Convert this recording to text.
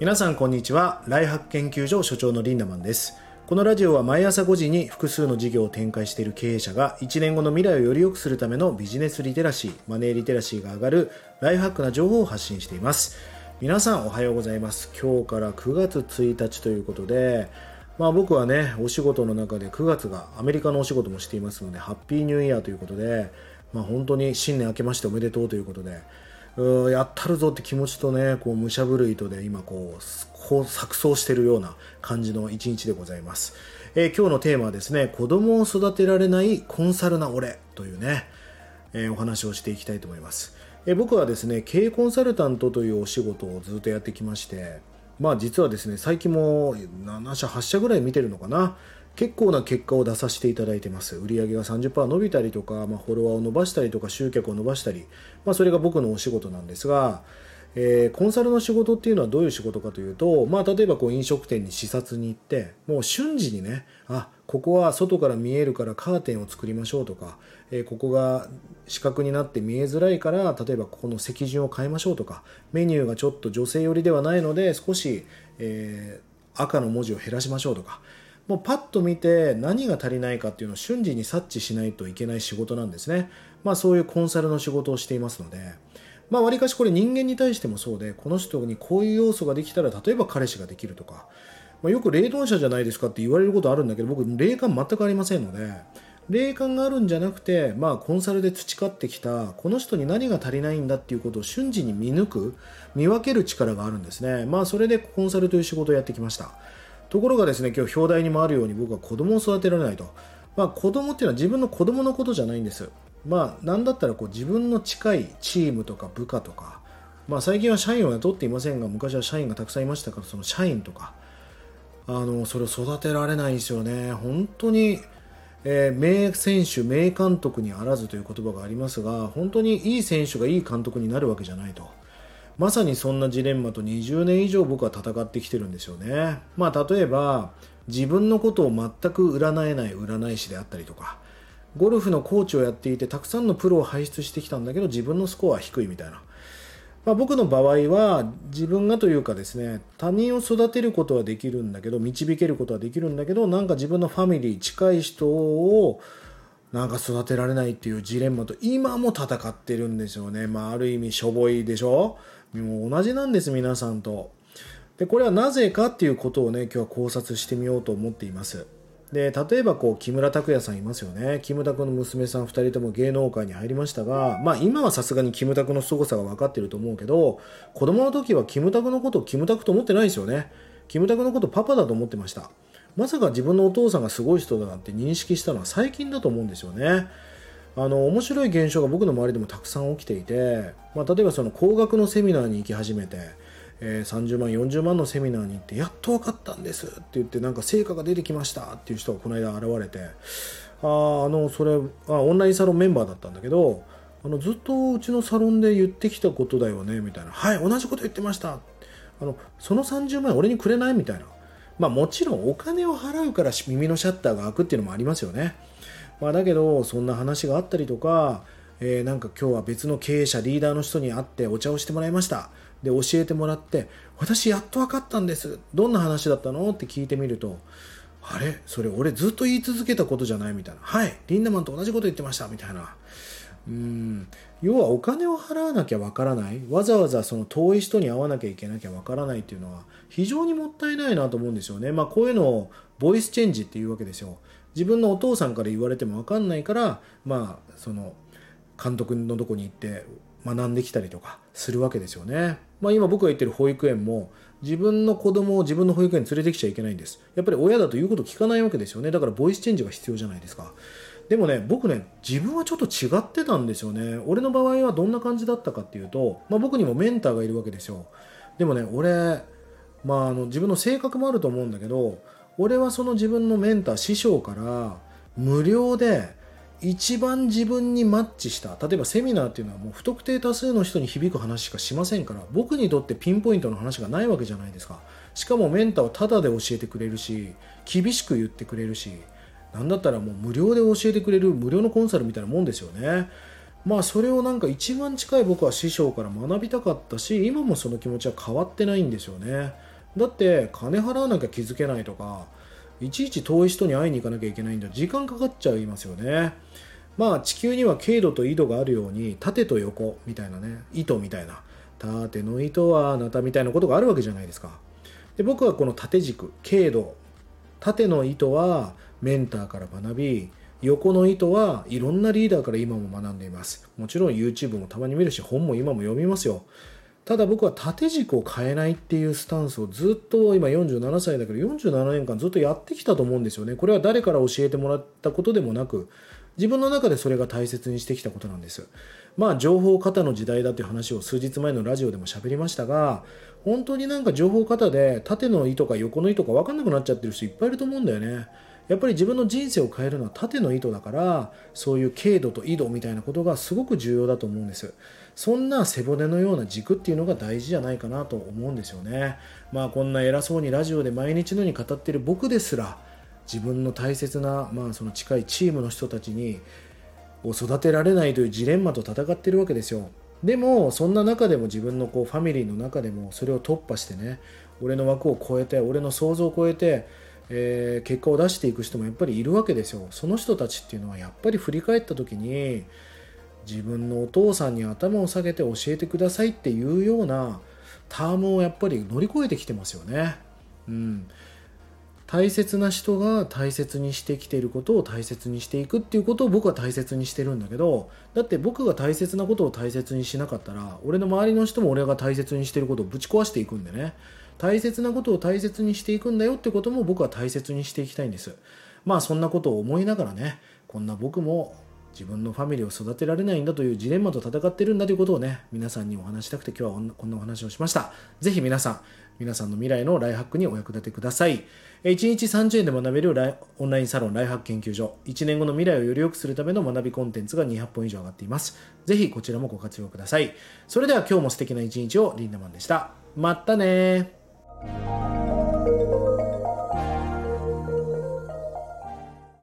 皆さんこんにちは。ライハック研究所所長のリンダマンです。このラジオは毎朝5時に複数の事業を展開している経営者が1年後の未来をより良くするためのビジネスリテラシー、マネーリテラシーが上がるライフハックな情報を発信しています。皆さんおはようございます。今日から9月1日ということで、僕はね、お仕事の中で9月がアメリカのお仕事もしていますので、ハッピーニューイヤーということで、本当に新年明けましておめでとうということで、やったるぞって気持ちとね、武者震いとで今錯綜しているような感じの一日でございます。今日のテーマはですね、子供を育てられないコンサルな俺というね、お話をしていきたいと思います。僕はですね、経営コンサルタントというお仕事をずっとやってきまして、実はですね、最近も7社8社ぐらい見てるのかな、結構な結果を出させていただいてます。売上が 30% 伸びたりとか、フォロワーを伸ばしたりとか、集客を伸ばしたり、それが僕のお仕事なんですが、コンサルの仕事っていうのはどういう仕事かというと、例えば飲食店に視察に行って、もう瞬時にね、ここは外から見えるからカーテンを作りましょうとか、ここが死角になって見えづらいから、例えばここの席順を変えましょうとか、メニューがちょっと女性寄りではないので少し、赤の文字を減らしましょうとか、もうパッと見て何が足りないかっていうのを瞬時に察知しないといけない仕事なんですね。そういうコンサルの仕事をしていますので、わりかしこれ人間に対してもそうで、この人にこういう要素ができたら例えば彼氏ができるとか、よく霊能者じゃないですかって言われることあるんだけど、僕霊感全くありませんので、霊感があるんじゃなくて、コンサルで培ってきたこの人に何が足りないんだっていうことを瞬時に見分ける力があるんですね。それでコンサルという仕事をやってきました。ところがですね、今日表題にもあるように、僕は子供を育てられないと。子供っていうのは自分の子供のことじゃないんです。なんだったら自分の近いチームとか部下とか、最近は社員を雇っていませんが、昔は社員がたくさんいましたから、その社員とか、それを育てられないんですよね。本当に、名選手名監督にあらずという言葉がありますが、本当にいい選手がいい監督になるわけじゃないと。まさにそんなジレンマと20年以上僕は戦ってきてるんですよね。例えば自分のことを全く占えない占い師であったりとか、ゴルフのコーチをやっていてたくさんのプロを輩出してきたんだけど、自分のスコアは低いみたいな。僕の場合は自分がというかですね、他人を育てることはできるんだけど、導けることはできるんだけど、自分のファミリー近い人を育てられないっていうジレンマと今も戦ってるんですよね。ある意味しょぼいでしょ。もう同じなんです、皆さんと。で、これはなぜかっていうことをね、今日は考察してみようと思っています。で、例えば木村拓哉さんいますよね。木村拓の娘さん2人とも芸能界に入りましたが、今はさすがに木村拓の凄さが分かってると思うけど、子供の時は木村拓のことを木村拓と思ってないですよね。木村拓のことをパパだと思ってました。まさか自分のお父さんがすごい人だなんて認識したのは最近だと思うんですよね。面白い現象が僕の周りでもたくさん起きていて、例えばその高額のセミナーに行き始めて、30万40万のセミナーに行って、やっと分かったんですって言って、成果が出てきましたっていう人がこの間現れて、オンラインサロンメンバーだったんだけど、ずっとうちのサロンで言ってきたことだよねみたいな。はい、同じこと言ってました。その30万円俺にくれないみたいな。もちろんお金を払うから耳のシャッターが開くっていうのもありますよね。だけどそんな話があったりとか、今日は別の経営者リーダーの人に会ってお茶をしてもらいました。で、教えてもらって、私やっと分かったんです。どんな話だったのって聞いてみると、あれ、それ俺ずっと言い続けたことじゃないみたいな。はい、リンダマンと同じこと言ってましたみたいな。要はお金を払わなきゃわからない、わざわざその遠い人に会わなきゃいけなきゃわからないっていうのは非常にもったいないなと思うんですよね。こういうのをボイスチェンジっていうわけですよ。自分のお父さんから言われてもわかんないから、その監督のとこに行って学んできたりとかするわけですよね。今僕が言ってる保育園も、自分の子供を自分の保育園に連れてきちゃいけないんです。やっぱり親だと言うこと聞かないわけですよね。だからボイスチェンジが必要じゃないですか。でもね、僕ね、自分はちょっと違ってたんですよね。俺の場合はどんな感じだったかっていうと、僕にもメンターがいるわけですよ。でもね、俺、自分の性格もあると思うんだけど、俺はその自分のメンター、師匠から無料で一番自分にマッチした、例えばセミナーっていうのはもう不特定多数の人に響く話しかしませんから、僕にとってピンポイントの話がないわけじゃないですか。しかもメンターをタダで教えてくれるし、厳しく言ってくれるし、なんだったらもう無料で教えてくれる無料のコンサルみたいなもんですよね。それを一番近い僕は師匠から学びたかったし、今もその気持ちは変わってないんですよね。だって金払わなきゃ気づけないとか、いちいち遠い人に会いに行かなきゃいけないんだ、時間かかっちゃいますよね。まあ地球には経度と緯度があるように、縦と横みたいなね、糸みたいな、縦の糸はあなたみたいなことがあるわけじゃないですか。で、僕はこの縦軸、経度、縦の糸はメンターから学び、横の糸はいろんなリーダーから今も学んでいます。もちろん YouTube もたまに見るし、本も今も読みますよ。ただ僕は縦軸を変えないっていうスタンスをずっと、今47歳だけど47年間ずっとやってきたと思うんですよね。これは誰から教えてもらったことでもなく、自分の中でそれが大切にしてきたことなんです。まあ情報過多の時代だっていう話を数日前のラジオでも喋りましたが、本当になんか情報過多で縦の糸か横の糸か分かんなくなっちゃってる人いっぱいいると思うんだよね。やっぱり自分の人生を変えるのは縦の糸だから、そういう経度と緯度みたいなことがすごく重要だと思うんです。そんな背骨のような軸っていうのが大事じゃないかなと思うんですよね。まあこんな偉そうにラジオで毎日のように語ってる僕ですら、自分の大切な、その近いチームの人たちに育てられないというジレンマと戦ってるわけですよ。でもそんな中でも自分のこうファミリーの中でもそれを突破してね、俺の枠を超えて、俺の想像を超えて、結果を出していく人もやっぱりいるわけですよ。その人たちっていうのはやっぱり振り返った時に、自分のお父さんに頭を下げて教えてくださいっていうようなタームをやっぱり乗り越えてきてますよね。大切な人が大切にしてきていることを大切にしていくっていうことを僕は大切にしてるんだけど、だって僕が大切なことを大切にしなかったら、俺の周りの人も俺が大切にしてることをぶち壊していくんでね。大切なことを大切にしていくんだよってことも僕は大切にしていきたいんです。まあそんなことを思いながらね、こんな僕も自分のファミリーを育てられないんだというジレンマと戦ってるんだということをね、皆さんにお話したくて今日はこんなお話をしました。ぜひ皆さんの未来のライハックにお役立てください。1日30円で学べるオンラインサロンライハック研究所、1年後の未来をより良くするための学びコンテンツが200本以上上がっています。ぜひこちらもご活用ください。それでは今日も素敵な一日を。リンダマンでした。またね。